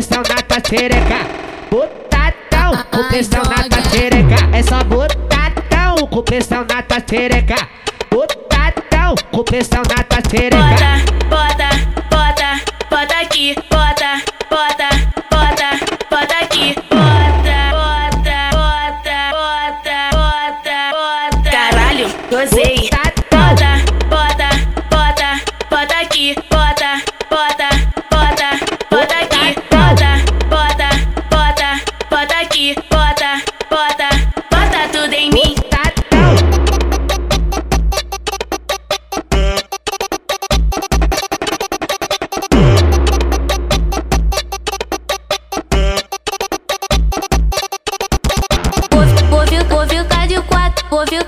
pressão na tua xereca, botadão, com pressão na tua xereca. É só botadão, com pressão na tua xereca, botadão, com pressão na tua xereca. Bota, bota, bota, bota aqui, bota, bota, bota, bota aqui, bota, bota, bota, bota, bota, bota. Caralho, gozei.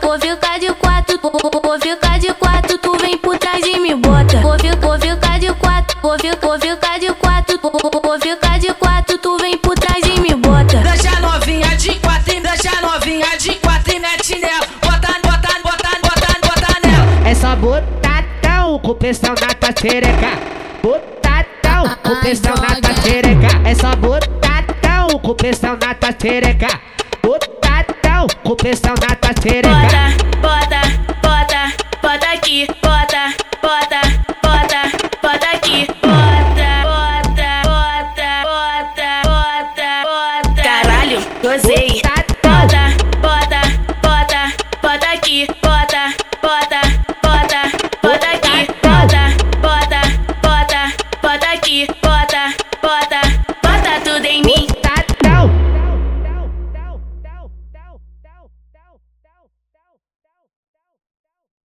Vou ficar de quatro, vou ficar de quatro, tu vem por trás e me bota. Vou ficar de quatro, vou ficar de quatro, vou ficar de quatro, tu vem por trás e me bota. Deixa novinha de quatro, deixa novinha de quatro, mete nela, bota, bota, bota, bota, bota nela. É só botadão, com pressão na tua xereca, botadão, com pressão na tua xereca. É só botadão, com pressão na tua xereca, botadão, com pressão na tua xereca.